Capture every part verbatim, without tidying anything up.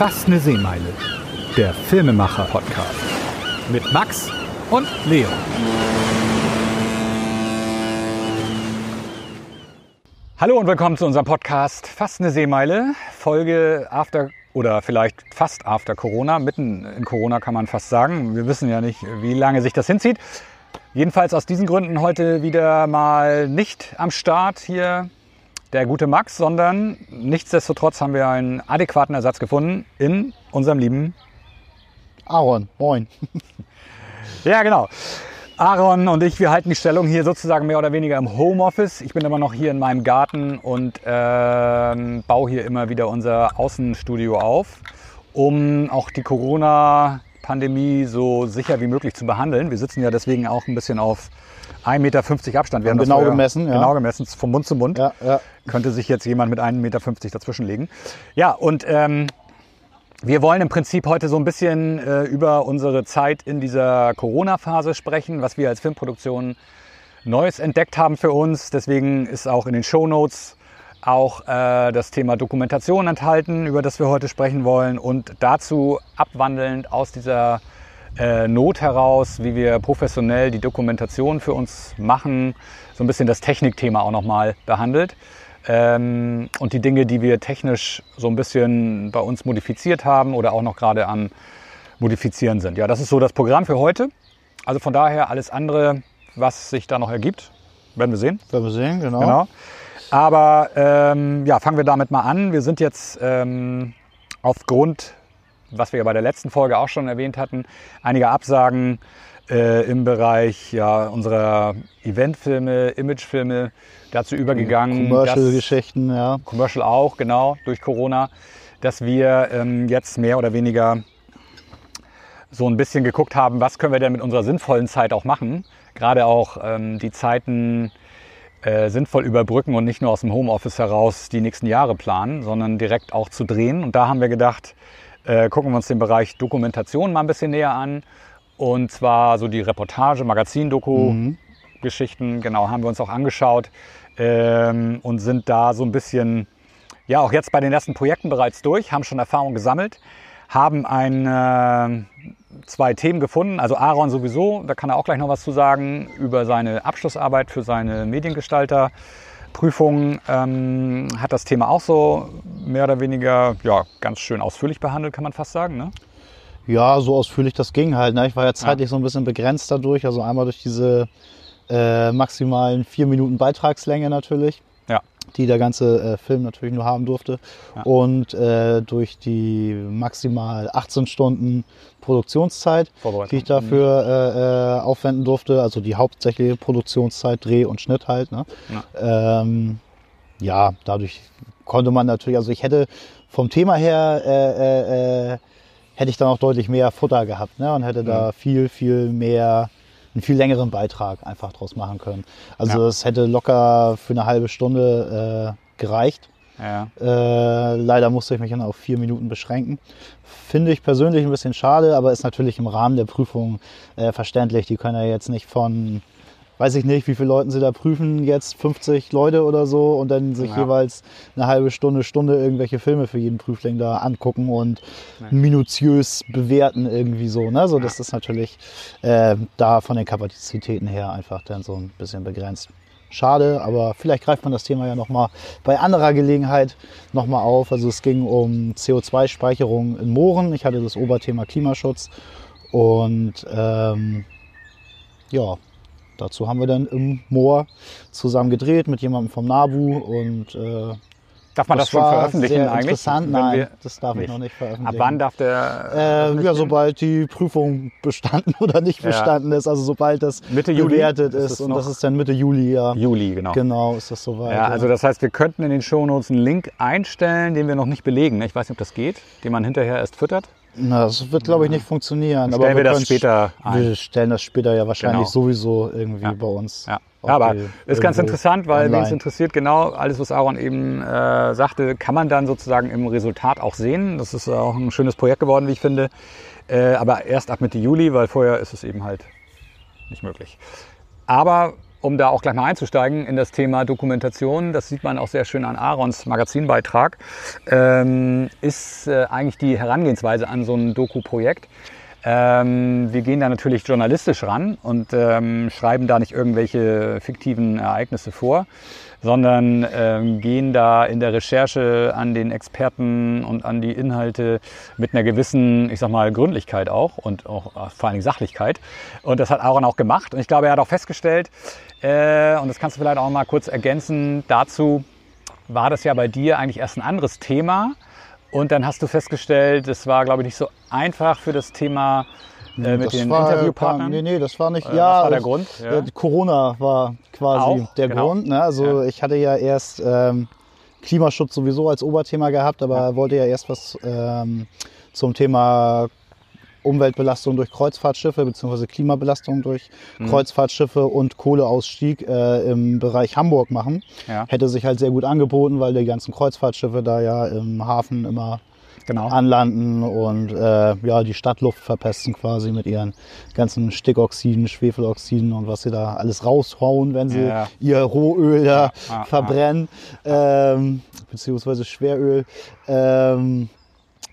Fast eine Seemeile, der Filmemacher-Podcast mit Max und Leo. Hallo und willkommen zu unserem Podcast Fast eine Seemeile, Folge After oder vielleicht fast After Corona, mitten in Corona kann man fast sagen. Wir wissen ja nicht, wie lange sich das hinzieht. Jedenfalls aus diesen Gründen heute wieder mal nicht am Start hier der gute Max, sondern nichtsdestotrotz haben wir einen adäquaten Ersatz gefunden in unserem lieben Aaron. Moin. Ja, genau. Aaron und ich, wir halten die Stellung hier sozusagen mehr oder weniger im Homeoffice. Ich bin immer noch hier in meinem Garten und äh, baue hier immer wieder unser Außenstudio auf, um auch die Corona-Pandemie so sicher wie möglich zu behandeln. Wir sitzen ja deswegen auch ein bisschen auf ein Meter fünfzig Abstand. Wir haben genau gemessen. Ja. Genau gemessen, vom Mund zu Mund. Ja, ja. Könnte sich jetzt jemand mit einem Meter fünfzig dazwischen legen. Ja, und ähm, wir wollen im Prinzip heute so ein bisschen äh, über unsere Zeit in dieser Corona-Phase sprechen, was wir als Filmproduktion Neues entdeckt haben für uns. Deswegen ist auch in den Shownotes auch äh, das Thema Dokumentation enthalten, über das wir heute sprechen wollen. Und dazu abwandelnd aus dieser Not heraus, wie wir professionell die Dokumentation für uns machen, so ein bisschen das Technikthema auch nochmal behandelt ähm, und die Dinge, die wir technisch so ein bisschen bei uns modifiziert haben oder auch noch gerade am Modifizieren sind. Ja, das ist so das Programm für heute. Also von daher alles andere, was sich da noch ergibt, werden wir sehen. Werden wir sehen, genau. genau. Aber ähm, ja, fangen wir damit mal an. Wir sind jetzt ähm, aufgrund, was wir ja bei der letzten Folge auch schon erwähnt hatten, einige Absagen äh, im Bereich ja, unserer Eventfilme, Imagefilme, dazu übergegangen. Commercial-Geschichten, ja. Commercial auch, genau, durch Corona, dass wir ähm, jetzt mehr oder weniger so ein bisschen geguckt haben, was können wir denn mit unserer sinnvollen Zeit auch machen. Gerade auch ähm, die Zeiten äh, sinnvoll überbrücken und nicht nur aus dem Homeoffice heraus die nächsten Jahre planen, sondern direkt auch zu drehen. Und da haben wir gedacht, gucken wir uns den Bereich Dokumentation mal ein bisschen näher an. Und zwar so die Reportage, Magazin-Doku-Geschichten, mhm. genau, haben wir uns auch angeschaut ähm, und sind da so ein bisschen, ja, auch jetzt bei den ersten Projekten bereits durch, haben schon Erfahrung gesammelt, haben ein, äh, zwei Themen gefunden. Also Aaron sowieso, da kann er auch gleich noch was zu sagen, über seine Abschlussarbeit für seine Mediengestalter-Prüfung ähm, hat das Thema auch so mehr oder weniger ja, ganz schön ausführlich behandelt, kann man fast sagen, ne? Ja, so ausführlich das ging halt, ne? Ich war ja zeitlich ja. so ein bisschen begrenzt dadurch, also einmal durch diese äh, maximalen vier Minuten Beitragslänge natürlich, ja. die der ganze äh, Film natürlich nur haben durfte ja. und äh, durch die maximal achtzehn Stunden Produktionszeit, die ich dafür äh, äh, aufwenden durfte, also die hauptsächliche Produktionszeit, Dreh und Schnitt halt, ne? Ja, ähm, ja dadurch konnte man natürlich, also ich hätte vom Thema her, äh, äh, hätte ich dann auch deutlich mehr Futter gehabt, ne? Und hätte mhm. da viel, viel mehr, einen viel längeren Beitrag einfach draus machen können. Also es ja. hätte locker für eine halbe Stunde äh, gereicht. Ja. Äh, leider musste ich mich dann auf vier Minuten beschränken. Finde ich persönlich ein bisschen schade, aber ist natürlich im Rahmen der Prüfung äh, verständlich. Die können ja jetzt nicht von... weiß ich nicht, wie viele Leuten sie da prüfen, jetzt fünfzig Leute oder so und dann sich ja. jeweils eine halbe Stunde, Stunde irgendwelche Filme für jeden Prüfling da angucken und ja. minutiös bewerten irgendwie so. Ne? So ja. Das ist natürlich äh, da von den Kapazitäten her einfach dann so ein bisschen begrenzt. Schade, aber vielleicht greift man das Thema ja nochmal bei anderer Gelegenheit nochmal auf. Also es ging um C O zwei Speicherung in Mooren. Ich hatte das Oberthema Klimaschutz und ähm, ja, dazu haben wir dann im Moor zusammen gedreht mit jemandem vom Nabu und äh, darf man das, das schon veröffentlichen eigentlich? Interessant, nein, das darf nicht. ich noch nicht veröffentlichen. Ab wann darf der? Äh, ja, sobald die Prüfung bestanden oder nicht bestanden ja. ist, also sobald das Mitte Juli bewertet ist, ist und das ist dann Mitte Juli, ja. Juli, genau. Genau, ist das soweit. Ja, ja. Also das heißt, wir könnten in den Shownotes einen Link einstellen, den wir noch nicht belegen. Ich weiß nicht, ob das geht, den man hinterher erst füttert. Na, das wird, glaube ich, nicht funktionieren. Stellen aber wir, wir das später ein. Wir stellen das später ja wahrscheinlich genau. sowieso irgendwie ja. bei uns. Ja. Aber ist ganz interessant, weil wen es interessiert, genau alles, was Aaron eben äh, sagte, kann man dann sozusagen im Resultat auch sehen. Das ist auch ein schönes Projekt geworden, wie ich finde. Äh, aber erst ab Mitte Juli, weil vorher ist es eben halt nicht möglich. Aber um da auch gleich mal einzusteigen in das Thema Dokumentation, das sieht man auch sehr schön an Aarons Magazinbeitrag, ähm, ist äh, eigentlich die Herangehensweise an so ein Doku-Projekt. Ähm, wir gehen da natürlich journalistisch ran und ähm, schreiben da nicht irgendwelche fiktiven Ereignisse vor, sondern ähm, gehen da in der Recherche an den Experten und an die Inhalte mit einer gewissen, ich sag mal, Gründlichkeit auch und auch vor allem Sachlichkeit. Und das hat Aaron auch gemacht. Und ich glaube, er hat auch festgestellt, äh, und das kannst du vielleicht auch mal kurz ergänzen, dazu war das ja bei dir eigentlich erst ein anderes Thema. Und dann hast du festgestellt, es war, glaube ich, nicht so einfach für das Thema äh, mit das den war, Interviewpartnern. Nee, nee, das war nicht. Äh, ja, das war der das, Grund. Ja. Äh, Corona war quasi auch der genau. Grund. Ne? Also ja. Ich hatte ja erst ähm, Klimaschutz sowieso als Oberthema gehabt, aber ja. wollte ja erst was ähm, zum Thema Umweltbelastung durch Kreuzfahrtschiffe bzw. Klimabelastung durch mhm. Kreuzfahrtschiffe und Kohleausstieg äh, im Bereich Hamburg machen. Ja. Hätte sich halt sehr gut angeboten, weil die ganzen Kreuzfahrtschiffe da ja im Hafen immer genau. anlanden und äh, ja, die Stadtluft verpesten quasi mit ihren ganzen Stickoxiden, Schwefeloxiden und was sie da alles raushauen, wenn sie ja. ihr Rohöl da ja. ah, verbrennen, ah. Ähm, beziehungsweise Schweröl. Ähm,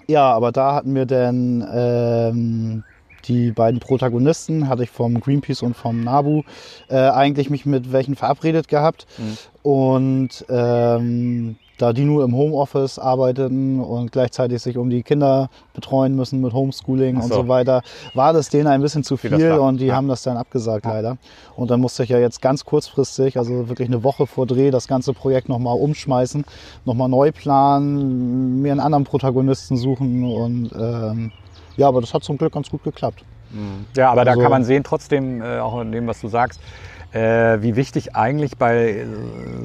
Ja, aber da hatten wir dann ähm, die beiden Protagonisten, hatte ich vom Greenpeace und vom Nabu äh, eigentlich mich mit welchen verabredet gehabt. Mhm. Und ähm, da die nur im Homeoffice arbeiteten und gleichzeitig sich um die Kinder betreuen müssen mit Homeschooling so. und so weiter, war das denen ein bisschen zu viel und die ja. haben das dann abgesagt ja. leider. Und dann musste ich ja jetzt ganz kurzfristig, also wirklich eine Woche vor Dreh, das ganze Projekt nochmal umschmeißen, nochmal neu planen, mir einen anderen Protagonisten suchen und ähm, ja, aber das hat zum Glück ganz gut geklappt. Ja, aber also, da kann man sehen, trotzdem, äh, auch in dem, was du sagst, Äh, wie wichtig eigentlich bei äh,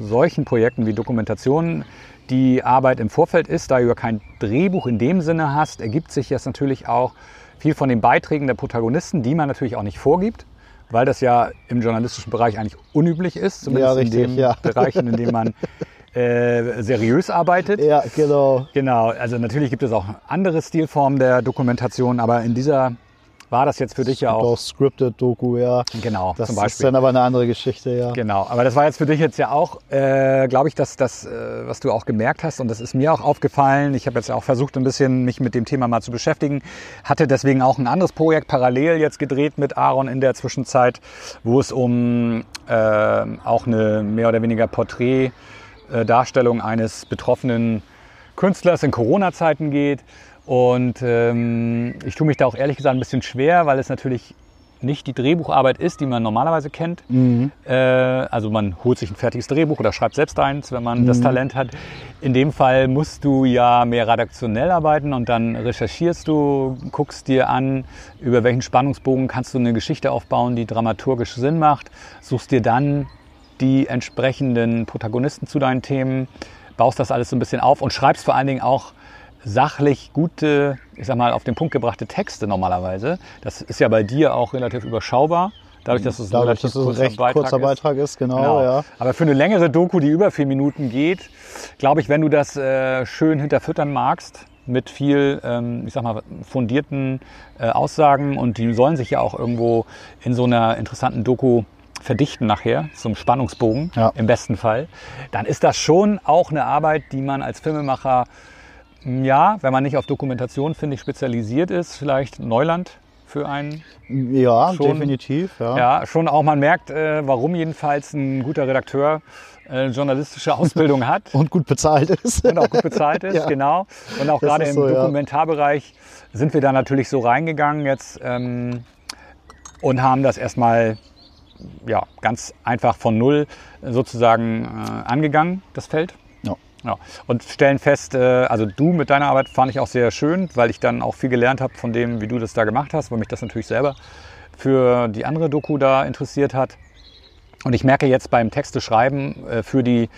solchen Projekten wie Dokumentationen die Arbeit im Vorfeld ist. Da du ja kein Drehbuch in dem Sinne hast, ergibt sich jetzt natürlich auch viel von den Beiträgen der Protagonisten, die man natürlich auch nicht vorgibt, weil das ja im journalistischen Bereich eigentlich unüblich ist, zumindest ja, richtig, in den ja. Bereichen, in denen man äh, seriös arbeitet. Ja, genau. Genau, also natürlich gibt es auch andere Stilformen der Dokumentation, aber in dieser war das jetzt für dich ja auch... auch Scripted-Doku, ja. Genau, das zum Beispiel. Das ist dann aber eine andere Geschichte, ja. Genau, aber das war jetzt für dich jetzt ja auch, äh, glaube ich, dass das, äh, was du auch gemerkt hast, und das ist mir auch aufgefallen, ich habe jetzt auch versucht, ein bisschen mich mit dem Thema mal zu beschäftigen, hatte deswegen auch ein anderes Projekt parallel jetzt gedreht mit Aaron in der Zwischenzeit, wo es um äh, auch eine mehr oder weniger Porträtdarstellung eines betroffenen Künstlers in Corona-Zeiten geht. Und ähm, ich tue mich da auch ehrlich gesagt ein bisschen schwer, weil es natürlich nicht die Drehbucharbeit ist, die man normalerweise kennt. Mhm. Äh, also man holt sich ein fertiges Drehbuch oder schreibt selbst eins, wenn man mhm. das Talent hat. In dem Fall musst du ja mehr redaktionell arbeiten und dann recherchierst du, guckst dir an, über welchen Spannungsbogen kannst du eine Geschichte aufbauen, die dramaturgisch Sinn macht, suchst dir dann die entsprechenden Protagonisten zu deinen Themen, baust das alles so ein bisschen auf und schreibst vor allen Dingen auch sachlich gute, ich sag mal, auf den Punkt gebrachte Texte normalerweise. Das ist ja bei dir auch relativ überschaubar, dadurch, dass es dadurch, ein, dass es kurzer ein recht Beitrag kurzer ist. Beitrag ist. Genau, genau. Ja. Aber für eine längere Doku, die über vier Minuten geht, glaube ich, wenn du das äh, schön hinterfüttern magst, mit viel, ähm, ich sag mal, fundierten äh, Aussagen, und die sollen sich ja auch irgendwo in so einer interessanten Doku verdichten nachher, zum Spannungsbogen, ja. im besten Fall, dann ist das schon auch eine Arbeit, die man als Filmemacher, ja, wenn man nicht auf Dokumentation, finde ich, spezialisiert ist, vielleicht Neuland für einen. Ja, schon, definitiv. Ja. ja, schon auch, man merkt, äh, warum jedenfalls ein guter Redakteur äh, journalistische Ausbildung hat. Und gut bezahlt ist. Und auch gut bezahlt ist, ja. genau. Und auch gerade im so, Dokumentarbereich ja. sind wir da natürlich so reingegangen jetzt ähm, und haben das erstmal ja, ganz einfach von null sozusagen äh, angegangen, das Feld. Ja, und stellen fest, also du mit deiner Arbeit fand ich auch sehr schön, weil ich dann auch viel gelernt habe von dem, wie du das da gemacht hast, weil mich das natürlich selber für die andere Doku da interessiert hat. Und ich merke jetzt beim Texte schreiben für die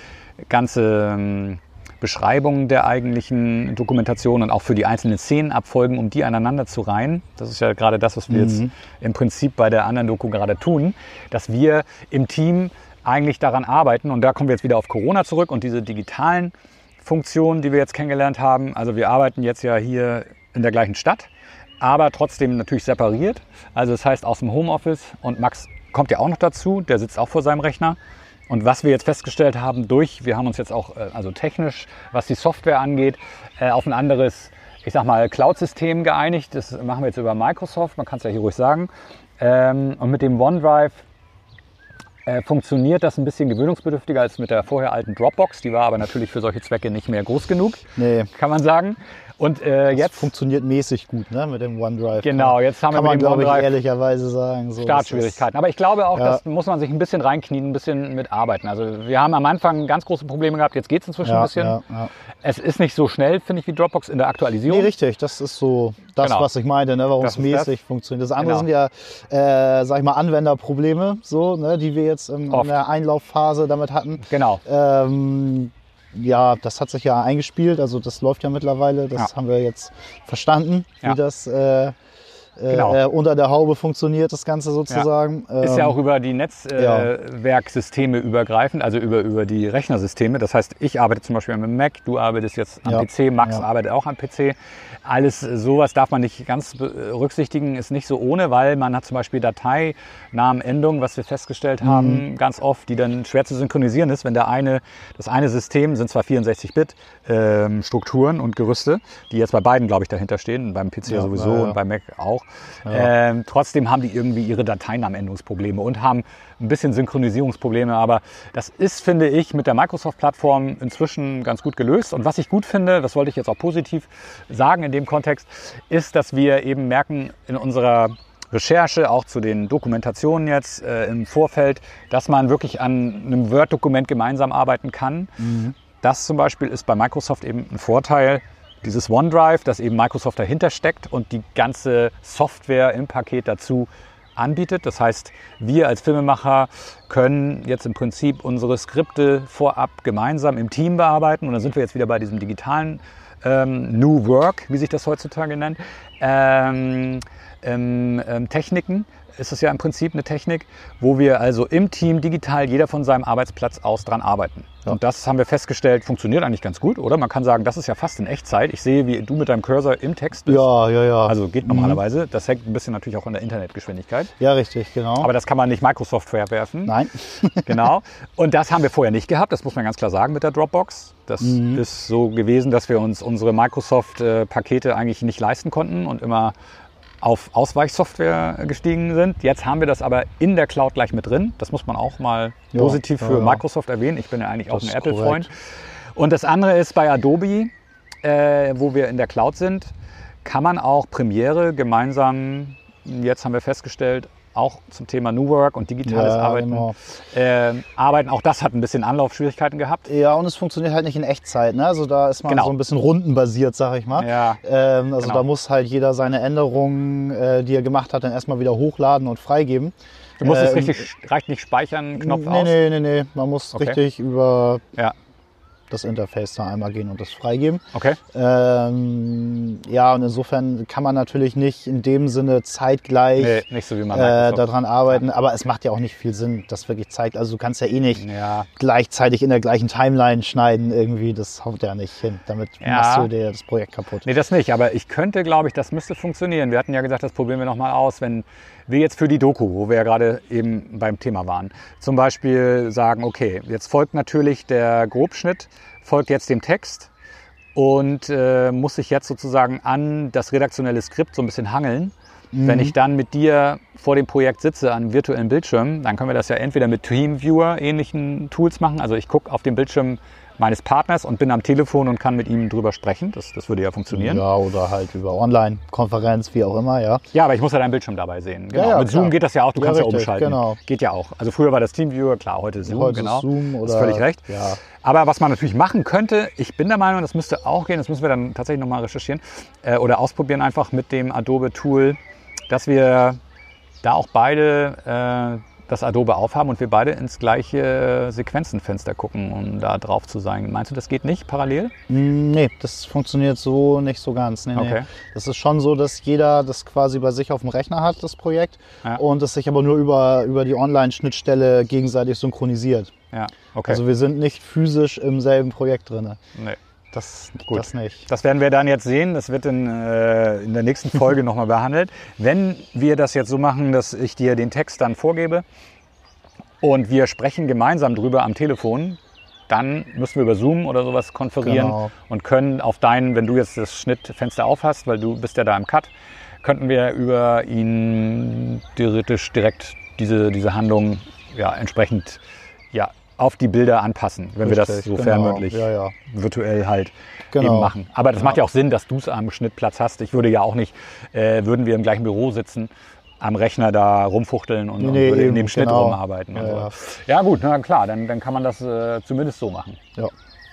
ganze Beschreibung der eigentlichen Dokumentation und auch für die einzelnen Szenenabfolgen, um die aneinander zu reihen. Das ist ja gerade das, was wir mhm. jetzt im Prinzip bei der anderen Doku gerade tun, dass wir im Team eigentlich daran arbeiten, und da kommen wir jetzt wieder auf Corona zurück und diese digitalen Funktionen, die wir jetzt kennengelernt haben. Also wir arbeiten jetzt ja hier in der gleichen Stadt, aber trotzdem natürlich separiert. Also das heißt aus dem Homeoffice, und Max kommt ja auch noch dazu, der sitzt auch vor seinem Rechner. Und was wir jetzt festgestellt haben durch, wir haben uns jetzt auch, also technisch, was die Software angeht, auf ein anderes, ich sag mal, Cloud-System geeinigt. Das machen wir jetzt über Microsoft, man kann es ja hier ruhig sagen. Und mit dem OneDrive funktioniert das ein bisschen gewöhnungsbedürftiger als mit der vorher alten Dropbox. Die war aber natürlich für solche Zwecke nicht mehr groß genug, nee, kann man sagen. Und äh, das jetzt funktioniert mäßig gut, ne, mit dem OneDrive. Genau, jetzt haben kann wir mit man, dem OneDrive ich, ehrlicherweise sagen, so Startschwierigkeiten. Aber ich glaube auch, ja, das muss man sich ein bisschen reinknien, ein bisschen mitarbeiten. Also wir haben am Anfang ganz große Probleme gehabt. Jetzt geht es inzwischen ja, ein bisschen. Ja, ja. Es ist nicht so schnell, finde ich, wie Dropbox in der Aktualisierung. Nee, richtig. Das ist so das, genau, was ich meinte, ne, warum es mäßig das funktioniert. Das andere genau. sind ja, äh, sag ich mal, Anwenderprobleme, so, ne, die wir jetzt in, in der Einlaufphase damit hatten. Genau. Ähm, Ja, das hat sich ja eingespielt, also das läuft ja mittlerweile, das ja. haben wir jetzt verstanden, ja. wie das äh, genau. äh, unter der Haube funktioniert, das Ganze sozusagen. Ja. Ist ähm, ja auch über die Netzwerksysteme äh, ja. übergreifend, also über, über die Rechnersysteme. Das heißt, ich arbeite zum Beispiel mit Mac, du arbeitest jetzt am ja. P C, Max ja. arbeitet auch am P C. Alles sowas darf man nicht ganz berücksichtigen, ist nicht so ohne, weil man hat zum Beispiel Dateinamenendungen, was wir festgestellt haben, mhm. ganz oft, die dann schwer zu synchronisieren ist, wenn der eine, das eine System sind zwar vierundsechzig Bit ähm, Strukturen und Gerüste, die jetzt bei beiden, glaube ich, dahinter stehen, beim P C ja, sowieso ja, ja. und bei Mac auch. Ja. Ähm, trotzdem haben die irgendwie ihre Dateinamenendungsprobleme und haben ein bisschen Synchronisierungsprobleme, aber das ist, finde ich, mit der Microsoft-Plattform inzwischen ganz gut gelöst. Und was ich gut finde, das wollte ich jetzt auch positiv sagen in dem Kontext, ist, dass wir eben merken in unserer Recherche, auch zu den Dokumentationen jetzt äh, im Vorfeld, dass man wirklich an einem Word-Dokument gemeinsam arbeiten kann. Mhm. Das zum Beispiel ist bei Microsoft eben ein Vorteil, dieses OneDrive, dass eben Microsoft dahinter steckt und die ganze Software im Paket dazu anbietet. Das heißt, wir als Filmemacher können jetzt im Prinzip unsere Skripte vorab gemeinsam im Team bearbeiten. Und dann sind wir jetzt wieder bei diesem digitalen ähm, New Work, wie sich das heutzutage nennt. Ähm, ähm, Techniken ist es ja im Prinzip eine Technik, wo wir also im Team digital jeder von seinem Arbeitsplatz aus dran arbeiten. Ja. Und das haben wir festgestellt, funktioniert eigentlich ganz gut, oder? Man kann sagen, das ist ja fast in Echtzeit. Ich sehe, wie du mit deinem Cursor im Text bist. Ja, ja, ja. Also geht normalerweise. Mhm. Das hängt ein bisschen natürlich auch an der Internetgeschwindigkeit. Ja, richtig, genau. Aber das kann man nicht Microsoft verwerfen. Nein. Genau. Und das haben wir vorher nicht gehabt. Das muss man ganz klar sagen mit der Dropbox. Das mhm. ist so gewesen, dass wir uns unsere Microsoft-Pakete eigentlich nicht leisten konnten und immer auf Ausweichsoftware gestiegen sind. Jetzt haben wir das aber in der Cloud gleich mit drin. Das muss man auch mal ja, positiv für ja, ja. Microsoft erwähnen. Ich bin ja eigentlich das auch ein Apple-Freund. Und das andere ist bei Adobe, äh, wo wir in der Cloud sind, kann man auch Premiere gemeinsam, jetzt haben wir festgestellt, auch zum Thema New Work und digitales ja, Arbeiten. Genau. Äh, Arbeiten, auch das hat ein bisschen Anlaufschwierigkeiten gehabt. Ja, und es funktioniert halt nicht in Echtzeit. Ne? Also da ist man genau. so ein bisschen rundenbasiert, sag ich mal. Ja, ähm, also genau. da muss halt jeder seine Änderungen, äh, die er gemacht hat, dann erstmal wieder hochladen und freigeben. Du musst ähm, es richtig, reicht nicht speichern, Knopf nee, aus? Nee, nee, nee, man muss okay. richtig über ja. das Interface da einmal gehen und das freigeben. Okay. Ähm, ja, und insofern kann man natürlich nicht in dem Sinne zeitgleich nee, nicht so wie man äh, daran arbeiten, aber es macht ja auch nicht viel Sinn, das wirklich zeitgleich, also du kannst ja eh nicht ja. gleichzeitig in der gleichen Timeline schneiden irgendwie, das haut ja nicht hin, damit ja. machst du dir das Projekt kaputt. Nee, das nicht, aber ich könnte, glaube ich, das müsste funktionieren. Wir hatten ja gesagt, das probieren wir nochmal aus, wenn wir jetzt für die Doku, wo wir ja gerade eben beim Thema waren, zum Beispiel sagen, okay, jetzt folgt natürlich der Grobschnitt, folgt jetzt dem Text und äh, muss sich jetzt sozusagen an das redaktionelle Skript so ein bisschen hangeln. Mhm. Wenn ich dann mit dir vor dem Projekt sitze an virtuellen Bildschirmen, dann können wir das ja entweder mit TeamViewer ähnlichen Tools machen. Also ich gucke auf dem Bildschirm meines Partners und bin am Telefon und kann mit ihm drüber sprechen. Das, das würde ja funktionieren. Ja, oder halt über Online-Konferenz, wie auch immer, ja. Ja, aber ich muss ja deinen Bildschirm dabei sehen. Genau. Ja, ja, mit Zoom klar. geht das ja auch, du ja, kannst richtig, ja umschalten. Genau. Geht ja auch. Also früher war das TeamViewer, klar, heute Zoom, heute genau. Zoom oder, das ist völlig recht. Ja. Aber was man natürlich machen könnte, ich bin der Meinung, das müsste auch gehen, das müssen wir dann tatsächlich nochmal recherchieren äh, oder ausprobieren einfach mit dem Adobe-Tool, dass wir da auch beide äh, das Adobe aufhaben und wir beide ins gleiche Sequenzenfenster gucken, um da drauf zu sein. Meinst du, das geht nicht parallel? Nee, das funktioniert so nicht so ganz. Nee, okay. nee. Das ist schon so, dass jeder das quasi bei sich auf dem Rechner hat, das Projekt, ja. und das sich aber nur über, über die Online-Schnittstelle gegenseitig synchronisiert. Ja. Okay. Also wir sind nicht physisch im selben Projekt drin. Nee. Das, Gut. das nicht. Das werden wir dann jetzt sehen. Das wird in, äh, in der nächsten Folge nochmal behandelt. Wenn wir das jetzt so machen, dass ich dir den Text dann vorgebe und wir sprechen gemeinsam drüber am Telefon, dann müssen wir über Zoom oder sowas konferieren, genau, und können auf deinen, wenn du jetzt das Schnittfenster auf hast, weil du bist ja da im Cut, könnten wir über ihn theoretisch direkt diese, diese Handlung ja, entsprechend ja, auf die Bilder anpassen, wenn Richtig, wir das so fernmöglich genau, ja, ja. virtuell halt genau. eben machen. Aber das ja. macht ja auch Sinn, dass du es am Schnittplatz hast. Ich würde ja auch nicht, äh, würden wir im gleichen Büro sitzen, am Rechner da rumfuchteln und, nee, und würde eben, in dem Schnitt genau. rumarbeiten. Und ja, so. ja. ja gut, na klar, dann, dann kann man das äh, zumindest so machen. Ja,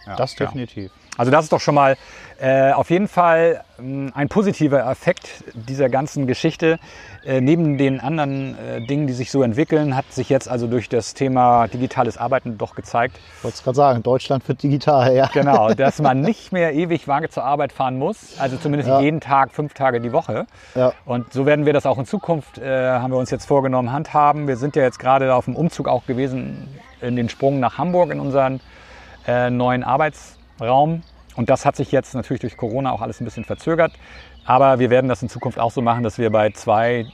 ja das ja. definitiv. Also das ist doch schon mal äh, auf jeden Fall mh, ein positiver Effekt dieser ganzen Geschichte. Äh, neben den anderen äh, Dingen, die sich so entwickeln, hat sich jetzt also durch das Thema digitales Arbeiten doch gezeigt. Ich wollte es gerade sagen, Deutschland wird digital, ja. Genau, dass man nicht mehr ewig vage zur Arbeit fahren muss, also zumindest ja. jeden Tag, fünf Tage die Woche. Ja. Und so werden wir das auch in Zukunft, äh, haben wir uns jetzt vorgenommen, handhaben. Wir sind ja jetzt gerade auf dem Umzug auch gewesen, in den Sprung nach Hamburg in unseren äh, neuen Arbeitsplatz. Raum. Und das hat sich jetzt natürlich durch Corona auch alles ein bisschen verzögert. Aber wir werden das in Zukunft auch so machen, dass wir bei zwei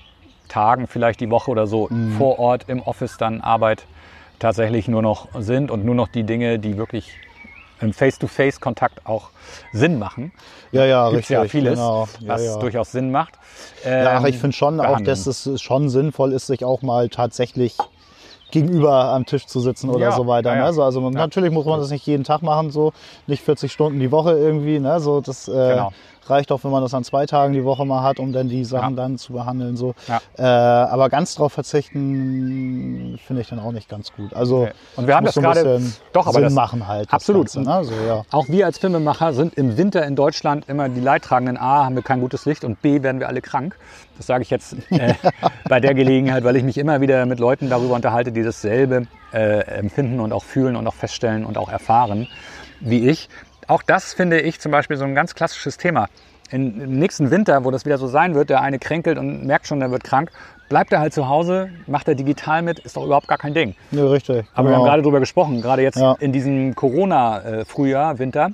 Tagen vielleicht die Woche oder so mhm. vor Ort im Office dann Arbeit tatsächlich nur noch sind und nur noch die Dinge, die wirklich im Face-to-Face-Kontakt auch Sinn machen. Ja, ja, Gibt's richtig. ja vieles, genau. ja, was ja. durchaus Sinn macht. Ähm, ja, ich finde schon behandeln. auch, dass es schon sinnvoll ist, sich auch mal tatsächlich gegenüber am Tisch zu sitzen oder ja, so weiter. Ja, ne? so, also man, ja. natürlich muss man das nicht jeden Tag machen, so nicht vierzig Stunden die Woche irgendwie. Ne? So, das äh, genau. reicht auch, wenn man das an zwei Tagen die Woche mal hat, um dann die Sachen ja. dann zu behandeln. So. Ja. Äh, aber ganz drauf verzichten finde ich dann auch nicht ganz gut. Also okay. Und wir haben das gerade doch aber Sinn das machen halt. Absolut. Ganze, ne? so, ja. Auch wir als Filmemacher sind im Winter in Deutschland immer die leidtragenden. A, haben wir kein gutes Licht und B, werden wir alle krank. Das sage ich jetzt äh, bei der Gelegenheit, weil ich mich immer wieder mit Leuten darüber unterhalte, die dasselbe äh, empfinden und auch fühlen und auch feststellen und auch erfahren wie ich. Auch das finde ich zum Beispiel so ein ganz klassisches Thema. In, Im nächsten Winter, wo das wieder so sein wird, der eine kränkelt und merkt schon, der wird krank, bleibt er halt zu Hause, macht er digital mit, ist doch überhaupt gar kein Ding. Ja, richtig. Aber genau. wir haben gerade drüber gesprochen, gerade jetzt ja. in diesem Corona-Frühjahr, Winter.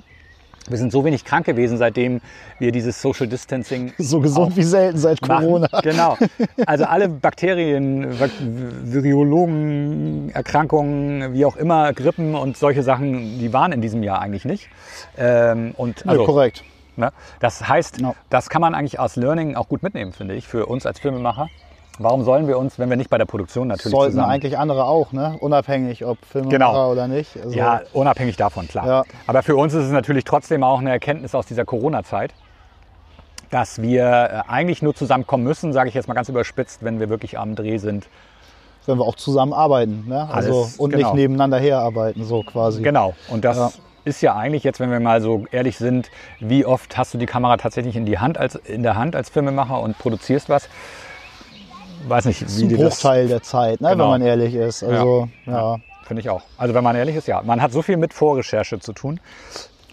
Wir sind so wenig krank gewesen, seitdem wir dieses Social Distancing... So gesund wie selten seit Corona. Machen. Genau. Also alle Bakterien, Virologen, Erkrankungen, wie auch immer, Grippen und solche Sachen, die waren in diesem Jahr eigentlich nicht. Ähm, und also, ja, korrekt. Ne? Das heißt, no. das kann man eigentlich aus Learning auch gut mitnehmen, finde ich, für uns als Filmemacher. Warum sollen wir uns, wenn wir nicht bei der Produktion natürlich Sollten zusammen... Sollten eigentlich andere auch, ne? Unabhängig, ob Filmemacher genau. oder nicht. Also ja, unabhängig davon, klar. Ja. Aber für uns ist es natürlich trotzdem auch eine Erkenntnis aus dieser Corona-Zeit, dass wir eigentlich nur zusammenkommen müssen, sage ich jetzt mal ganz überspitzt, wenn wir wirklich am Dreh sind. Wenn wir auch zusammen arbeiten, ne? Also Alles, und genau. nicht nebeneinander herarbeiten, so quasi. Genau, und das... Ja. ist ja eigentlich jetzt, wenn wir mal so ehrlich sind, wie oft hast du die Kamera tatsächlich in, die Hand als, in der Hand als Filmemacher und produzierst was? Weiß nicht, das ist wie ein Bruchteil das, der Zeit, ne, genau. wenn man ehrlich ist. Also, ja, ja. ja finde ich auch. Also wenn man ehrlich ist, ja. Man hat so viel mit Vorrecherche zu tun,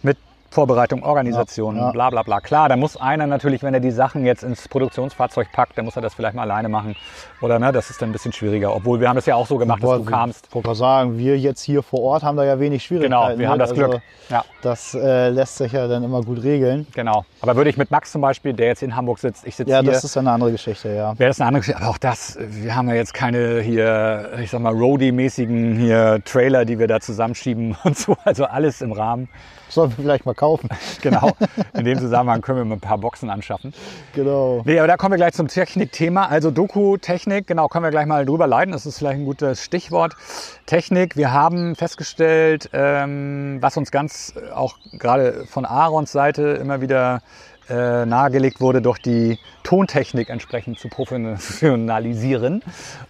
mit Vorbereitung, Organisation, ja, ja. bla bla bla. Klar, da muss einer natürlich, wenn er die Sachen jetzt ins Produktionsfahrzeug packt, dann muss er das vielleicht mal alleine machen. Oder ne, das ist dann ein bisschen schwieriger. Obwohl, wir haben das ja auch so gemacht, dass du kamst. Ich wollte mal sagen, wir jetzt hier vor Ort haben da ja wenig Schwierigkeiten. Genau, wir haben das Glück. Also, ja. Das äh, lässt sich ja dann immer gut regeln. Genau. Aber würde ich mit Max zum Beispiel, der jetzt in Hamburg sitzt, ich sitze ja, hier. Ja, das ist eine andere Geschichte, ja. Wäre das eine andere Geschichte. Aber auch das, wir haben ja jetzt keine hier, ich sag mal, Roadie-mäßigen hier Trailer, die wir da zusammenschieben und so. Also alles im Rahmen. Sollen wir vielleicht mal kaufen. Genau, in dem Zusammenhang können wir mal ein paar Boxen anschaffen. Genau. Nee, aber da kommen wir gleich zum Technikthema. Also Doku, Technik, genau, können wir gleich mal drüber leiten. Das ist vielleicht ein gutes Stichwort. Technik, wir haben festgestellt, ähm, was uns ganz auch gerade von Aarons Seite immer wieder äh, nahegelegt wurde, doch die Tontechnik entsprechend zu professionalisieren.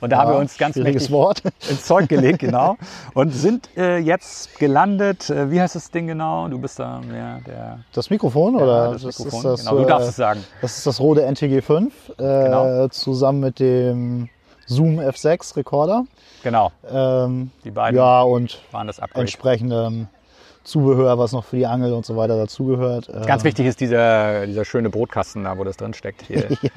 Und da ja, haben wir uns ganz mächtig Wort. ins Zeug gelegt, genau. Und sind äh, jetzt gelandet, äh, wie heißt das Ding genau? Du bist da mehr der... Das Mikrofon, der, oder? Das, das Mikrofon, ist das, genau. Du äh, darfst es sagen. Das ist das Rode N T G fünf, äh, genau. zusammen mit dem Zoom F sechs Rekorder. Genau. Ähm, die beiden ja, und waren das Upgrade. Entsprechende Zubehör, was noch für die Angel und so weiter dazugehört. Ganz wichtig ist dieser, dieser schöne Brotkasten da, wo das drin steckt. Hier. ja.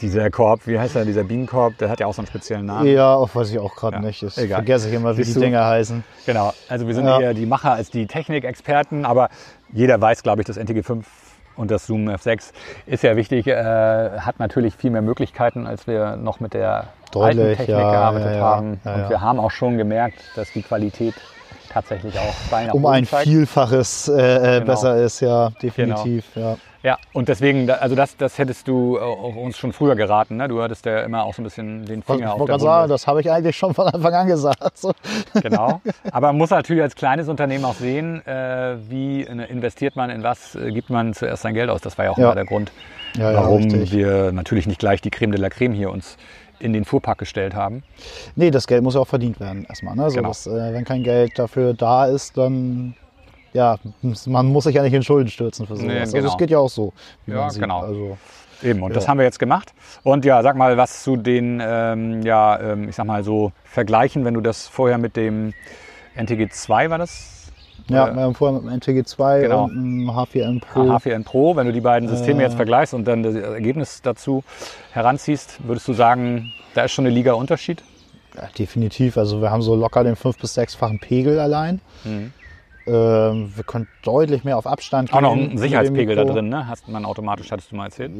Dieser Korb, wie heißt er, dieser Bienenkorb, der hat ja auch so einen speziellen Namen. Ja, auch weiß ich auch gerade ja. nicht. Ich Egal. vergesse ich immer, wie Siehst die Dinger heißen. Genau, also wir sind ja. eher die Macher als die Technikexperten, aber jeder weiß, glaube ich, dass N T G fünf und das Zoom F sechs ist ja wichtig, äh, hat natürlich viel mehr Möglichkeiten, als wir noch mit der Deutlich, alten Technik ja, gearbeitet ja, ja, haben. Ja, ja. Und wir haben auch schon gemerkt, dass die Qualität tatsächlich auch bei nach um ein zeigt. Vielfaches äh, genau. besser ist, ja, definitiv. Genau. Ja. Ja, und deswegen, also das, das hättest du auch uns schon früher geraten, ne? Du hattest ja immer auch so ein bisschen den Finger ich auf der Wunde. Sagen, das habe ich eigentlich schon von Anfang an gesagt. So. Genau, aber man muss natürlich als kleines Unternehmen auch sehen, wie investiert man in was, gibt man zuerst sein Geld aus. Das war ja auch ja. immer der Grund, ja, ja, warum richtig. wir natürlich nicht gleich die Creme de la Creme hier uns in den Fuhrpark gestellt haben. Nee, das Geld muss ja auch verdient werden erstmal. Ne? So, genau. dass, wenn kein Geld dafür da ist, dann ja, man muss sich ja nicht in Schulden stürzen für sowas. Nee, genau. Also das geht ja auch so, wie ja, man sieht. Genau. Also, Eben, und ja. das haben wir jetzt gemacht. Und ja, sag mal, was zu den, ähm, ja, ähm, ich sag mal so, vergleichen, wenn du das vorher mit dem N T G zwei war das? Ja, wir haben vorher mit dem N T G zwei genau. und dem H vier n Pro. H vier n Pro, wenn du die beiden Systeme äh, jetzt vergleichst und dann das Ergebnis dazu heranziehst, würdest du sagen, da ist schon eine Liga Unterschied? Ja, definitiv. Also wir haben so locker den fünf- bis sechsfachen Pegel allein. Mhm. Ähm, wir können deutlich mehr auf Abstand gehen. Auch noch einen Sicherheitspegel da drin, ne? Hast man automatisch, hattest du mal erzählt.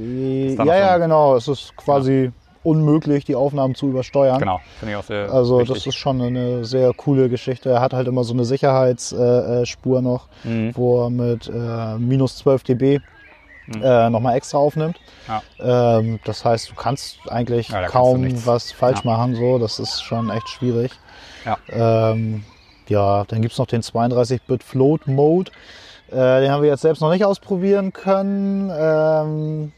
Ja, ja, genau. Es ist quasi ja. unmöglich, die Aufnahmen zu übersteuern. Genau, finde ich auch sehr Also wichtig. Das ist schon eine sehr coole Geschichte. Er hat halt immer so eine Sicherheitsspur noch, mhm. wo er mit äh, minus zwölf dB mhm. äh, nochmal extra aufnimmt. Ja. Ähm, das heißt, du kannst eigentlich ja, kaum kannst was falsch ja. machen. So. Das ist schon echt schwierig. Ja. Ähm, Ja, dann gibt es noch den zweiunddreißig Bit Float Mode. Äh, den haben wir jetzt selbst noch nicht ausprobieren können. Ähm,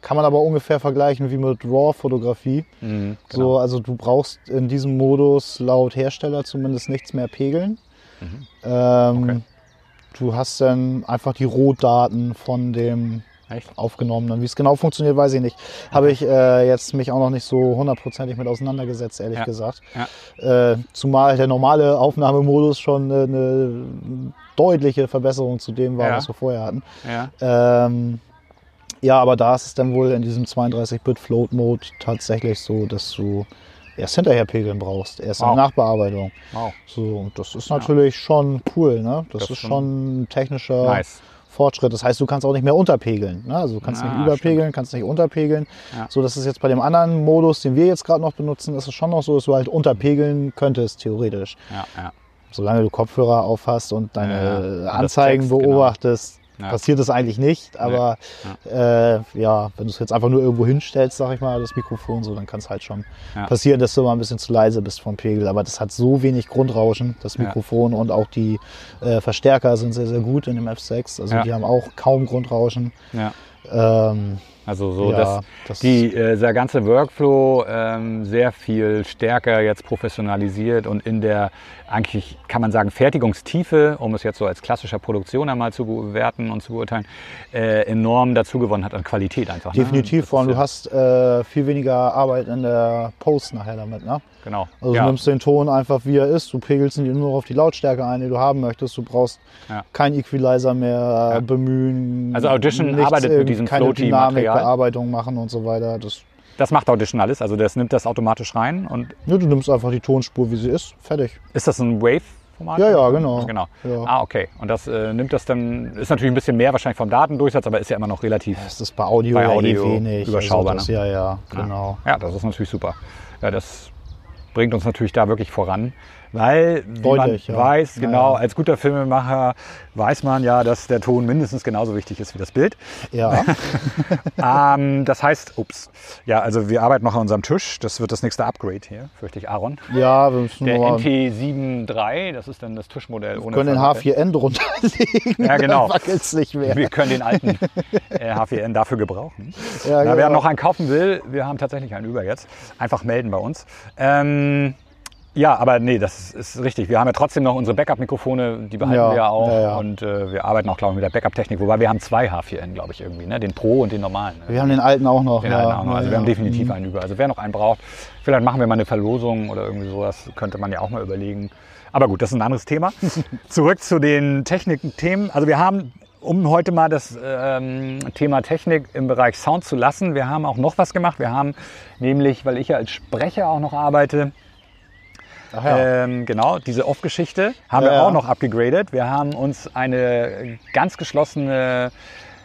kann man aber ungefähr vergleichen wie mit RAW-Fotografie. Mhm, genau. So, also du brauchst in diesem Modus laut Hersteller zumindest nichts mehr pegeln. Mhm. Ähm, okay. Du hast dann einfach die Rohdaten von dem Echt? aufgenommenen. Wie es genau funktioniert, weiß ich nicht. Okay. Habe ich äh, jetzt mich auch noch nicht so hundertprozentig mit auseinandergesetzt, ehrlich ja. gesagt. Ja. Äh, zumal der normale Aufnahmemodus schon eine, eine deutliche Verbesserung zu dem war, ja. was wir vorher hatten. Ja, ähm, ja aber da ist es dann wohl in diesem zweiunddreißig Bit Float Mode tatsächlich so, dass du erst hinterher pegeln brauchst, erst wow. in der Nachbearbeitung. Wow. So, das ist natürlich ja. schon cool, ne? Das, das ist schon ein technischer nice. Fortschritt. Das heißt, du kannst auch nicht mehr unterpegeln. Ne? Also du kannst ah, nicht überpegeln, stimmt. kannst nicht unterpegeln. Ja. So, das ist jetzt bei dem anderen Modus, den wir jetzt gerade noch benutzen, ist es schon noch so, dass du halt unterpegeln könntest, theoretisch. Ja, ja. Solange du Kopfhörer auf hast und deine ja, Anzeigen Text, beobachtest, genau. ja. passiert das eigentlich nicht. Aber nee. ja. Äh, ja, wenn du es jetzt einfach nur irgendwo hinstellst, sag ich mal, das Mikrofon, so, dann kann es halt schon ja. passieren, dass du mal ein bisschen zu leise bist vom Pegel. Aber das hat so wenig Grundrauschen, das Mikrofon ja. und auch die äh, Verstärker sind sehr, sehr gut in dem F sechs. Also ja. die haben auch kaum Grundrauschen. Ja. Ähm, also so, ja, dass das die, äh, dieser ganze Workflow ähm, sehr viel stärker jetzt professionalisiert und in der, eigentlich kann man sagen, Fertigungstiefe, um es jetzt so als klassischer Produktion einmal zu bewerten und zu beurteilen, äh, enorm dazugewonnen hat an Qualität einfach. Definitiv, ne? vor allem ja. du hast äh, viel weniger Arbeit in der Post nachher damit, ne? Genau. Also ja. du nimmst den Ton einfach, wie er ist, du pegelst ihn nur auf die Lautstärke ein, die du haben möchtest, du brauchst ja. keinen Equalizer mehr ja. bemühen. Also Audition nichts, arbeitet mit diesem Floaty-Material. Bearbeitung machen und so weiter. Das, das macht Audition alles, also das nimmt das automatisch rein und... Ja, du nimmst einfach die Tonspur, wie sie ist, fertig. Ist das ein Wave-Format? Ja, ja, genau. genau. Ja. Ah, okay. Und das äh, nimmt das dann, ist natürlich ein bisschen mehr wahrscheinlich vom Datendurchsatz, aber ist ja immer noch relativ... Ja, ist das bei Audio, bei Audio ja eh wenig. Überschaubar. Also das, ne? Ja, ja, genau. Ja, das ist natürlich super. Ja, das bringt uns natürlich da wirklich voran, weil Deutlich, man ja. weiß, genau, ja. als guter Filmemacher weiß man ja, dass der Ton mindestens genauso wichtig ist wie das Bild. Ja. ähm, das heißt, ups, ja, also wir arbeiten noch an unserem Tisch, das wird das nächste Upgrade hier, fürchte ich, Aaron. Ja, wir müssen Der N T sieben drei, das ist dann das Tischmodell. Wir ohne können den H vier n drunter legen, ja, genau. dann wackelt's nicht mehr. Wir können den alten äh, H vier n dafür gebrauchen. Ja, Na, genau. Wer noch einen kaufen will, wir haben tatsächlich einen über jetzt, einfach melden bei uns. Ähm, Ja, aber nee, das ist richtig. Wir haben ja trotzdem noch unsere Backup-Mikrofone, die behalten ja, wir ja auch. Ja, ja. Und äh, wir arbeiten auch, glaube ich, mit der Backup-Technik. Wobei wir haben zwei H vier n, glaube ich, irgendwie. Ne? Den Pro und den normalen. Wir haben den alten auch noch. Den ja. alten auch noch. Also ja, wir ja. haben definitiv einen über. Also wer noch einen braucht, vielleicht machen wir mal eine Verlosung oder irgendwie sowas. Könnte man ja auch mal überlegen. Aber gut, das ist ein anderes Thema. Zurück zu den Techniken-Themen. Also wir haben... um heute mal das ähm, Thema Technik im Bereich Sound zu lassen, wir haben auch noch was gemacht. Wir haben nämlich, weil ich ja als Sprecher auch noch arbeite, Ach ja. ähm, genau, diese Off-Geschichte haben ja, wir auch ja. noch abgegradet. Wir haben uns eine ganz geschlossene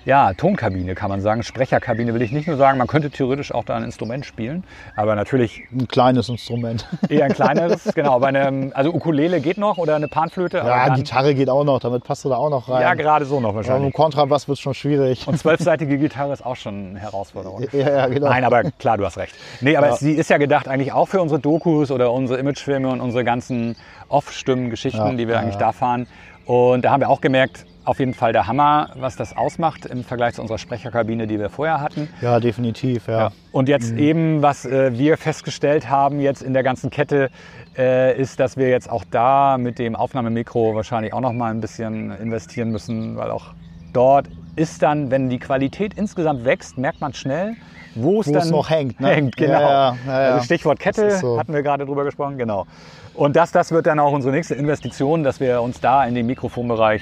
ja, Tonkabine, kann man sagen. Sprecherkabine will ich nicht nur sagen. Man könnte theoretisch auch da ein Instrument spielen, aber natürlich... Ein kleines Instrument. Eher ein kleineres, genau. Bei einem, also Ukulele geht noch oder eine Panflöte. Ja, dann, Gitarre geht auch noch, damit passt du da auch noch rein. Ja, gerade so noch wahrscheinlich. Mit dem Kontrabass wird es schon schwierig. Und zwölfseitige Gitarre ist auch schon eine Herausforderung. Ja, ja, genau. Nein, aber klar, du hast recht. Nee, aber ja. sie ist ja gedacht eigentlich auch für unsere Dokus oder unsere Imagefilme und unsere ganzen Off-Stimmen-Geschichten, ja, die wir ja, eigentlich ja. da fahren. Und da haben wir auch gemerkt, auf jeden Fall der Hammer, was das ausmacht im Vergleich zu unserer Sprecherkabine, die wir vorher hatten. Ja, definitiv, ja. ja. Und jetzt mhm. eben, was äh, wir festgestellt haben jetzt in der ganzen Kette, äh, ist, dass wir jetzt auch da mit dem Aufnahmemikro wahrscheinlich auch noch mal ein bisschen investieren müssen, weil auch dort ist dann, wenn die Qualität insgesamt wächst, merkt man schnell, wo es dann noch hängt. Ne? hängt genau. ja, ja, ja. Also Stichwort Kette, so. hatten wir gerade drüber gesprochen, genau. Und das, das wird dann auch unsere nächste Investition, dass wir uns da in den Mikrofonbereich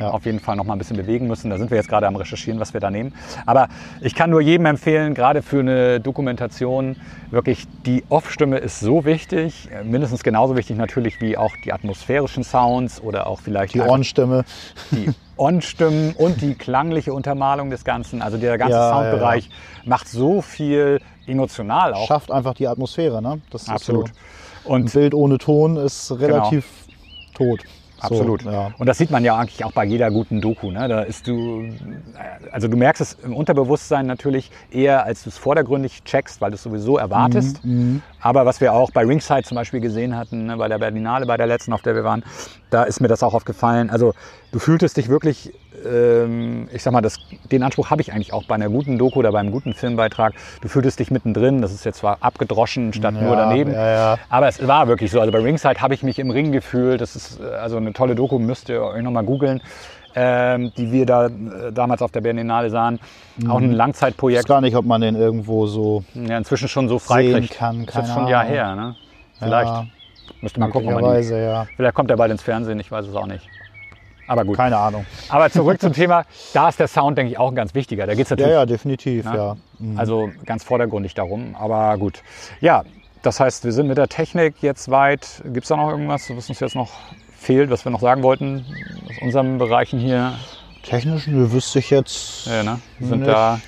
Ja. auf jeden Fall noch mal ein bisschen bewegen müssen. Da sind wir jetzt gerade am Recherchieren, was wir da nehmen. Aber ich kann nur jedem empfehlen, gerade für eine Dokumentation, wirklich die Off-Stimme ist so wichtig, mindestens genauso wichtig natürlich wie auch die atmosphärischen Sounds oder auch vielleicht die On-Stimme. Die On-Stimmen und die klangliche Untermalung des Ganzen. Also der ganze ja, Soundbereich ja, ja. macht so viel emotional auch. Schafft einfach die Atmosphäre, ne? Das ist Absolut. So. Und ein Bild ohne Ton ist relativ genau. tot. Absolut. So, ja. Und das sieht man ja eigentlich auch bei jeder guten Doku. Ne? Da ist du, also du merkst es im Unterbewusstsein natürlich eher, als du es vordergründig checkst, weil du es sowieso erwartest. Mhm. Aber was wir auch bei Ringside zum Beispiel gesehen hatten, ne, bei der Berlinale, bei der letzten, auf der wir waren, da ist mir das auch aufgefallen. Also du fühltest dich wirklich, ähm, ich sag mal, das, den Anspruch habe ich eigentlich auch bei einer guten Doku oder beim guten Filmbeitrag. Du fühltest dich mittendrin, das ist jetzt zwar abgedroschen statt ja, nur daneben, ja, ja. aber es war wirklich so. Also bei Ringside habe ich mich im Ring gefühlt, das ist also eine tolle Doku, müsst ihr euch nochmal googeln, ähm, die wir da äh, damals auf der Berlinale sahen. Mhm. Auch ein Langzeitprojekt. Ich weiß gar nicht, ob man den irgendwo so ja, inzwischen schon so freikriegt. Kann. Das ist schon ein Jahr her, ne? Vielleicht. Ja, müsste man gucken, ob man die, ja. Vielleicht kommt er bald ins Fernsehen, ich weiß es auch nicht. Aber gut. Keine Ahnung. Aber zurück zum Thema, da ist der Sound, denke ich, auch ein ganz wichtiger. Da geht's natürlich, ja, ja, definitiv, ne? ja. Mhm. Also ganz vordergründig darum, aber gut. Ja, das heißt, wir sind mit der Technik jetzt weit. Gibt es da noch irgendwas, was uns jetzt noch fehlt, was wir noch sagen wollten aus unseren Bereichen hier? Technisch, ne, wüsste ich jetzt ja, ne? wir sind nicht. da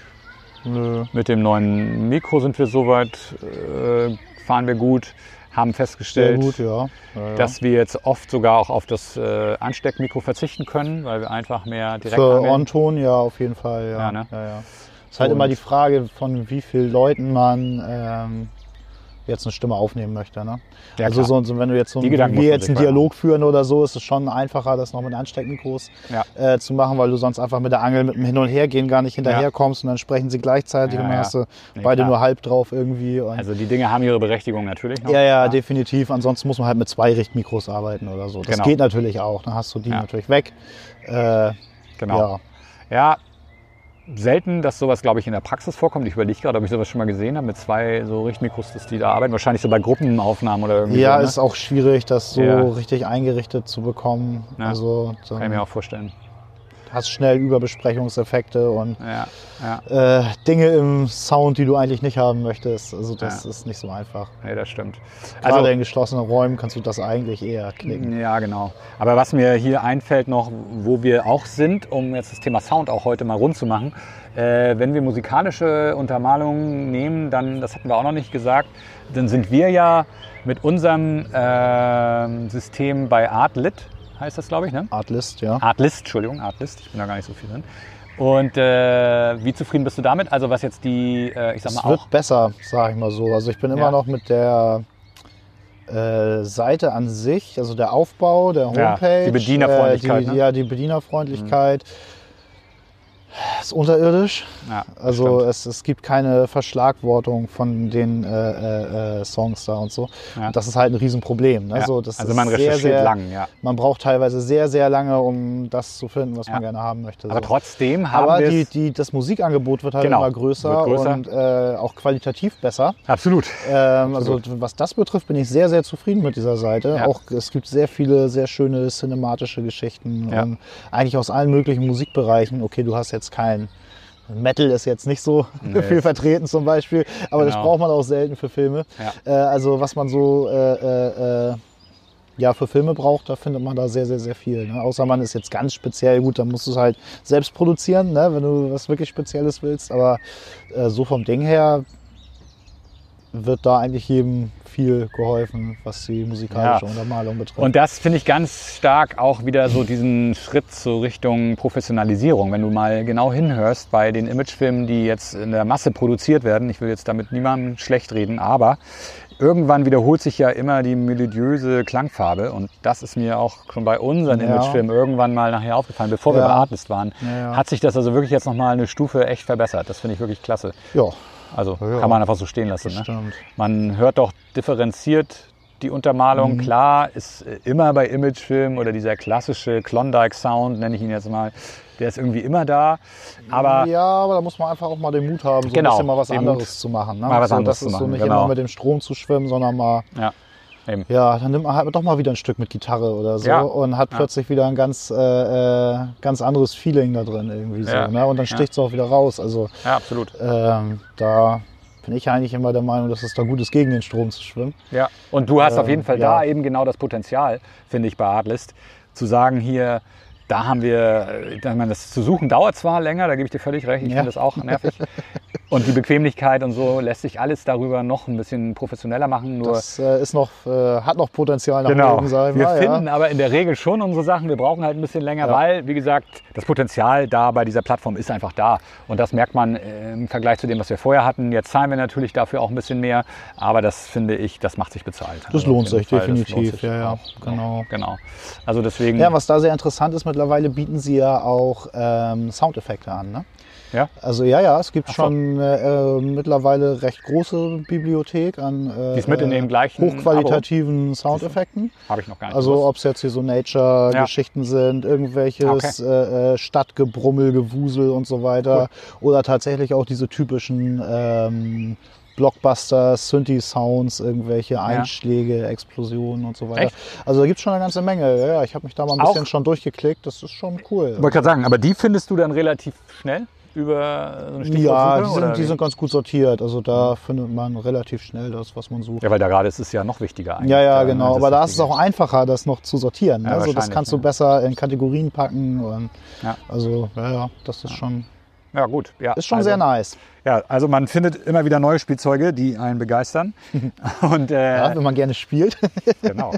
Nö. Mit dem neuen Mikro sind wir soweit, äh, fahren wir gut. Haben festgestellt, gut, ja. Ja, ja. dass wir jetzt oft sogar auch auf das äh, Ansteckmikro verzichten können, weil wir einfach mehr direkt Für On-Ton, ja, auf jeden Fall. Ja. Ja, ne? ja, ja. Es ist halt Und immer die Frage, von wie vielen Leuten man ähm, jetzt eine Stimme aufnehmen möchte. Ne? Ja, also so, so, wenn du jetzt so einen, wir jetzt einen Dialog machen. führen oder so, ist es schon einfacher, das noch mit Ansteckmikros ja. äh, zu machen, weil du sonst einfach mit der Angel, mit dem Hin- und Hergehen gar nicht hinterherkommst ja. und dann sprechen sie gleichzeitig ja, und dann hast du ja. nee, beide klar. nur halb drauf irgendwie. Und also die Dinge haben ihre Berechtigung natürlich noch. Ja, ja, klar. definitiv. Ansonsten muss man halt mit zwei Richtmikros arbeiten oder so. Das genau. geht natürlich auch. Dann hast du die ja. natürlich weg. Äh, genau. Ja. ja. Selten, dass sowas, glaube ich, in der Praxis vorkommt. Ich überlege gerade, ob ich sowas schon mal gesehen habe mit zwei so Richtmikros, dass die da arbeiten. Wahrscheinlich so bei Gruppenaufnahmen oder irgendwie. Ja, so, ne? ist auch schwierig, das so ja. richtig eingerichtet zu bekommen. Ja. Also, kann ich mir auch vorstellen. Hast schnell Überbesprechungseffekte und ja. Ja. Äh, Dinge im Sound, die du eigentlich nicht haben möchtest. Also das ja. ist nicht so einfach. Nee, das stimmt. Gerade also, in geschlossenen Räumen kannst du das eigentlich eher knicken. Ja, genau. Aber was mir hier einfällt noch, wo wir auch sind, um jetzt das Thema Sound auch heute mal rund zu machen, äh, wenn wir musikalische Untermalungen nehmen, dann, das hatten wir auch noch nicht gesagt, dann sind wir ja mit unserem äh, System bei Artlit, heißt das, glaube ich, ne? Artlist, ja. Artlist, Entschuldigung, Artlist. Ich bin da gar nicht so viel drin. Und äh, wie zufrieden bist du damit? Also was jetzt die, äh, ich sag mal auch... Es wird besser, sage ich mal so. Also ich bin immer ja. noch mit der äh, Seite an sich, also der Aufbau, der Homepage. Ja, die Bedienerfreundlichkeit. Äh, die, ne? Ja, die Bedienerfreundlichkeit. Mhm. ist unterirdisch. Ja, also es, es gibt keine Verschlagwortung von den äh, äh, Songs da und so. Ja. Und das ist halt ein Riesenproblem. Ne? Ja. So, das also man ist recherchiert sehr, sehr, lang, ja. Man braucht teilweise sehr, sehr lange, um das zu finden, was ja. man gerne haben möchte. So. Aber trotzdem haben Aber die, die, das Musikangebot wird halt genau. immer größer, wird größer. und äh, auch qualitativ besser. Absolut. Ähm, Absolut. Also was das betrifft, bin ich sehr, sehr zufrieden mit dieser Seite. Ja. Auch es gibt sehr viele, sehr schöne cinematische Geschichten. Ja. Und eigentlich aus allen möglichen Musikbereichen. Okay, du hast jetzt kein Metal ist jetzt nicht so nee. viel vertreten zum Beispiel, aber genau. das braucht man auch selten für Filme. Ja. Äh, also was man so äh, äh, ja, für Filme braucht, da findet man da sehr, sehr, sehr viel. Ne? Außer man ist jetzt ganz speziell, gut, dann musst du es halt selbst produzieren, ne? Wenn du was wirklich Spezielles willst. Aber äh, so vom Ding her wird da eigentlich jedem viel geholfen, was die musikalische ja. Untermalung betrifft. Und das finde ich ganz stark auch wieder so diesen Schritt zur Richtung Professionalisierung. Wenn du mal genau hinhörst bei den Imagefilmen, die jetzt in der Masse produziert werden, ich will jetzt damit niemandem schlecht reden, aber irgendwann wiederholt sich ja immer die melodiöse Klangfarbe und das ist mir auch schon bei unseren ja. Imagefilmen irgendwann mal nachher aufgefallen, bevor ja. wir bei Artlist waren, ja, ja. hat sich das also wirklich jetzt nochmal eine Stufe echt verbessert. Das finde ich wirklich klasse. Ja. Also ja, kann man einfach so stehen lassen. Ne? Man hört doch differenziert die Untermalung. Mhm. Klar ist immer bei Imagefilmen oder dieser klassische Klondike-Sound, nenne ich ihn jetzt mal, der ist irgendwie immer da. Aber ja, aber da muss man einfach auch mal den Mut haben, so genau, ein bisschen mal was anderes Mut, zu machen. Ne? Mal was also, anderes das zu ist machen, so nicht genau. immer mit dem Strom zu schwimmen, sondern mal... Ja. Eben. Ja, dann nimmt man halt doch mal wieder ein Stück mit Gitarre oder so ja. und hat plötzlich ja. wieder ein ganz, äh, ganz anderes Feeling da drin irgendwie so. Ja. Ne? Und dann sticht es ja. auch wieder raus. Also, ja, absolut. Ähm, da bin ich eigentlich immer der Meinung, dass es da gut ist, gegen den Strom zu schwimmen. Ja, und du hast ähm, auf jeden Fall ja. da eben genau das Potenzial, finde ich, bei Artlist, zu sagen hier, da haben wir, ich meine, das zu suchen dauert zwar länger, da gebe ich dir völlig recht, ich ja. finde das auch nervig. Und die Bequemlichkeit und so lässt sich alles darüber noch ein bisschen professioneller machen. Nur das äh, ist noch, äh, hat noch Potenzial nach genau. oben, sagen wir mal. Wir finden ja. aber in der Regel schon unsere Sachen, wir brauchen halt ein bisschen länger, ja. weil, wie gesagt, das Potenzial da bei dieser Plattform ist einfach da. Und das merkt man im Vergleich zu dem, was wir vorher hatten. Jetzt zahlen wir natürlich dafür auch ein bisschen mehr, aber das finde ich, das macht sich bezahlt. Das also lohnt sich Fall, definitiv, lohnt sich. Ja, ja, genau. genau. Also deswegen. Ja, was da sehr interessant ist, mittlerweile bieten sie ja auch ähm, Soundeffekte an, ne? Ja? Also ja, ja, es gibt so. schon äh, mittlerweile recht große Bibliothek an äh, mit in dem gleichen hochqualitativen Abo. Soundeffekten. Habe ich noch gar nicht. Also ob es jetzt hier so Nature-Geschichten ja. sind, irgendwelches okay. äh, Stadtgebrummel, Gewusel und so weiter. Cool. Oder tatsächlich auch diese typischen ähm, Blockbuster, Synthi-Sounds, irgendwelche Einschläge, ja. Explosionen und so weiter. Echt? Also da gibt es schon eine ganze Menge. Ja, ich habe mich da mal ein bisschen auch? schon durchgeklickt, das ist schon cool. Ich wollte gerade sagen, aber die findest du dann relativ schnell? Über so eine Stichwortsuche? Ja, die sind, oder die sind ganz gut sortiert. Also da mhm. findet man relativ schnell das, was man sucht. Ja, weil da gerade ist es ja noch wichtiger eigentlich. Ja, ja, genau. Aber da ist es auch einfacher, das noch zu sortieren. Ne? Ja, also das kannst du ja. besser in Kategorien packen. Und ja. Also ja, ja, das ist ja. schon... Ja, gut. Ja, ist schon also, sehr nice. Ja, also man findet immer wieder neue Spielzeuge, die einen begeistern. Und, äh, ja, wenn man gerne spielt. Genau.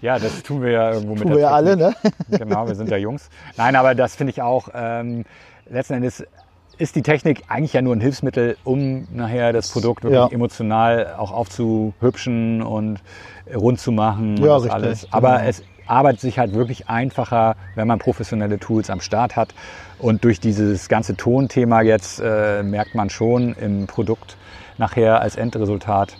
Ja, das tun wir ja irgendwo mit. Tun wir ja alle, ne? Genau, wir sind ja Jungs. Nein, aber das finde ich auch ähm, letzten Endes... ist die Technik eigentlich ja nur ein Hilfsmittel, um nachher das Produkt wirklich ja. emotional auch aufzuhübschen und rund zu machen ja, und das alles. Aber genau. es arbeitet sich halt wirklich einfacher, wenn man professionelle Tools am Start hat. Und durch dieses ganze Tonthema jetzt äh, merkt man schon im Produkt nachher als Endresultat,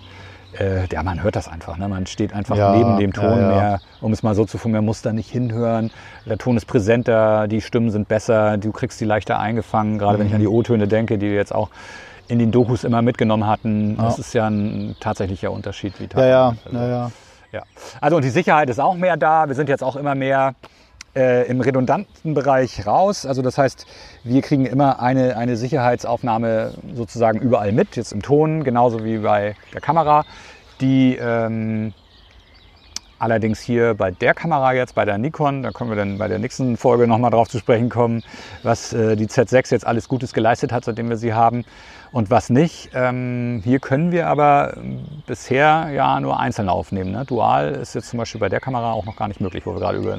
Äh, ja, man hört das einfach. Ne? Man steht einfach ja, neben dem Ton ja, ja. mehr, um es mal so zu formulieren, man muss da nicht hinhören. Der Ton ist präsenter, die Stimmen sind besser, du kriegst die leichter eingefangen. Gerade mhm. wenn ich an die O-Töne denke, die wir jetzt auch in den Dokus immer mitgenommen hatten. Ja. Das ist ja ein tatsächlicher Unterschied. Wie ja, ja. Also, ja, ja. ja. Also und die Sicherheit ist auch mehr da. Wir sind jetzt auch immer mehr äh, im redundanten Bereich raus. Also das heißt, wir kriegen immer eine, eine Sicherheitsaufnahme sozusagen überall mit, jetzt im Ton, genauso wie bei der Kamera. Die ähm, allerdings hier bei der Kamera jetzt, bei der Nikon, da können wir dann bei der nächsten Folge nochmal drauf zu sprechen kommen, was äh, die Z sechs jetzt alles Gutes geleistet hat, seitdem wir sie haben und was nicht. Ähm, hier können wir aber bisher ja nur einzeln aufnehmen. Ne? Dual ist jetzt zum Beispiel bei der Kamera auch noch gar nicht möglich, wo wir gerade über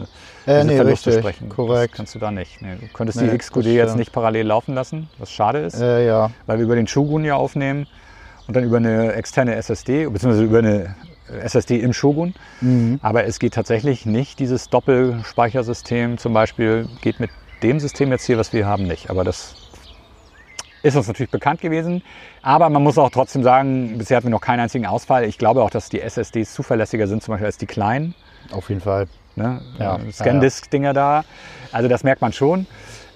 äh, nee, Verluste richtig, sprechen. Korrekt. Das kannst du da nicht. Nee, du könntest nee, die X Q D jetzt nicht parallel laufen lassen, was schade ist, äh, ja. weil wir über den Shogun ja aufnehmen. Und dann über eine externe S S D, beziehungsweise über eine S S D im Shogun. Mhm. Aber es geht tatsächlich nicht, dieses Doppelspeichersystem zum Beispiel, geht mit dem System jetzt hier, was wir haben, nicht. Aber das ist uns natürlich bekannt gewesen. Aber man muss auch trotzdem sagen, bisher hatten wir noch keinen einzigen Ausfall. Ich glaube auch, dass die S S Ds zuverlässiger sind, zum Beispiel als die kleinen. Auf jeden Fall. Ne? Ja. Scan-Disk-Dinger da. Also das merkt man schon.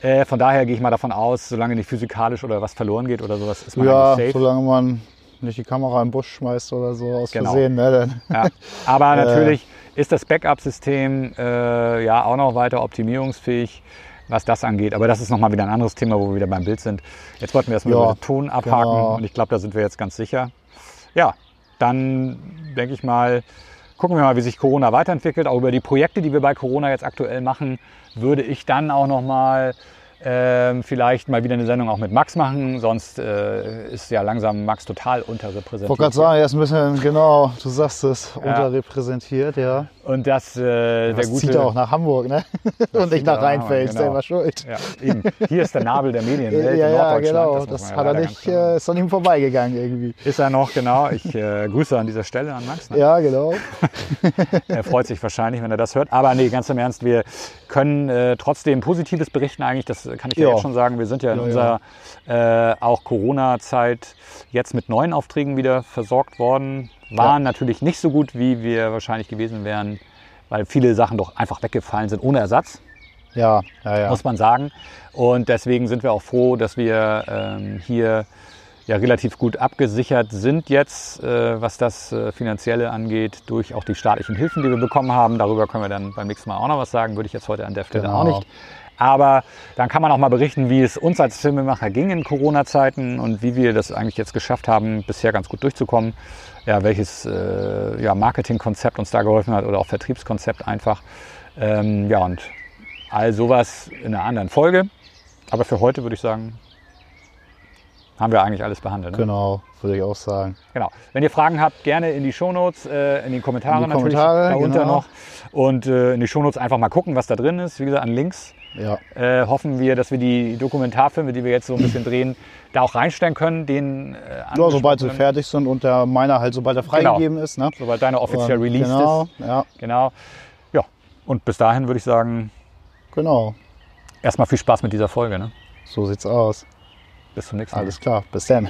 Äh, von daher gehe ich mal davon aus, solange nicht physikalisch oder was verloren geht oder sowas, ist man ja safe. Solange man nicht die Kamera im Busch schmeißt oder so aus genau. Versehen. Ne, dann. Ja. Aber natürlich ist das Backup-System äh, ja auch noch weiter optimierungsfähig, was das angeht. Aber das ist nochmal wieder ein anderes Thema, wo wir wieder beim Bild sind. Jetzt wollten wir erstmal ja, über den Ton abhaken genau. und ich glaube, da sind wir jetzt ganz sicher. Ja, dann denke ich mal, gucken wir mal, wie sich Corona weiterentwickelt. Auch über die Projekte, die wir bei Corona jetzt aktuell machen, würde ich dann auch nochmal äh, vielleicht mal wieder eine Sendung auch mit Max machen. Sonst äh, ist ja langsam Max total unterrepräsentiert. Ich wollte gerade sagen, er ist ein bisschen, genau, du sagst es, ja. unterrepräsentiert, ja. Und das, äh, ja, das der gute, zieht er auch nach Hamburg, ne? Und nicht nach Rheinfeld, genau. Selber schuld. Ja, eben. Hier ist der Nabel der Medienwelt ja, in Norddeutschland. Ja, genau, das, das hat ja er nicht, äh, ist an ihm vorbeigegangen irgendwie. Ist er noch, genau. Ich äh, grüße an dieser Stelle an Max. Ne? Ja, genau. Er freut sich wahrscheinlich, wenn er das hört. Aber nee, ganz im Ernst, wir können äh, trotzdem Positives berichten eigentlich. Das kann ich ja, ja jetzt schon sagen. Wir sind ja in ja, unserer ja. Äh, auch Corona-Zeit jetzt mit neuen Aufträgen wieder versorgt worden. Waren ja. natürlich nicht so gut, wie wir wahrscheinlich gewesen wären, weil viele Sachen doch einfach weggefallen sind ohne Ersatz, ja, ja, ja. muss man sagen. Und deswegen sind wir auch froh, dass wir ähm, hier ja relativ gut abgesichert sind jetzt, äh, was das äh, Finanzielle angeht, durch auch die staatlichen Hilfen, die wir bekommen haben. Darüber können wir dann beim nächsten Mal auch noch was sagen, würde ich jetzt heute an der Stelle genau. auch nicht. Aber dann kann man auch mal berichten, wie es uns als Filmemacher ging in Corona-Zeiten und wie wir das eigentlich jetzt geschafft haben, bisher ganz gut durchzukommen. Ja, welches äh, ja, Marketingkonzept uns da geholfen hat oder auch Vertriebskonzept einfach. Ähm, ja, und all sowas in einer anderen Folge. Aber für heute würde ich sagen, haben wir eigentlich alles behandelt. Ne? Genau, würde ich auch sagen. Genau. Wenn ihr Fragen habt, gerne in die Shownotes, äh, in die Kommentare in die natürlich Kommentare, darunter genau. noch. Und äh, in die Shownotes einfach mal gucken, was da drin ist. Wie gesagt, an Links. Ja. Äh, hoffen wir, dass wir die Dokumentarfilme, die wir jetzt so ein bisschen drehen, da auch reinstellen können. Den, äh, ja, sobald sie fertig sind und der meiner halt, sobald er freigegeben genau. ist. Ne? Sobald deiner offiziell released genau, ist. Ja. Genau. Ja. Und bis dahin würde ich sagen, genau. erstmal viel Spaß mit dieser Folge. Ne? So sieht's aus. Bis zum nächsten Mal. Alles klar, bis dann.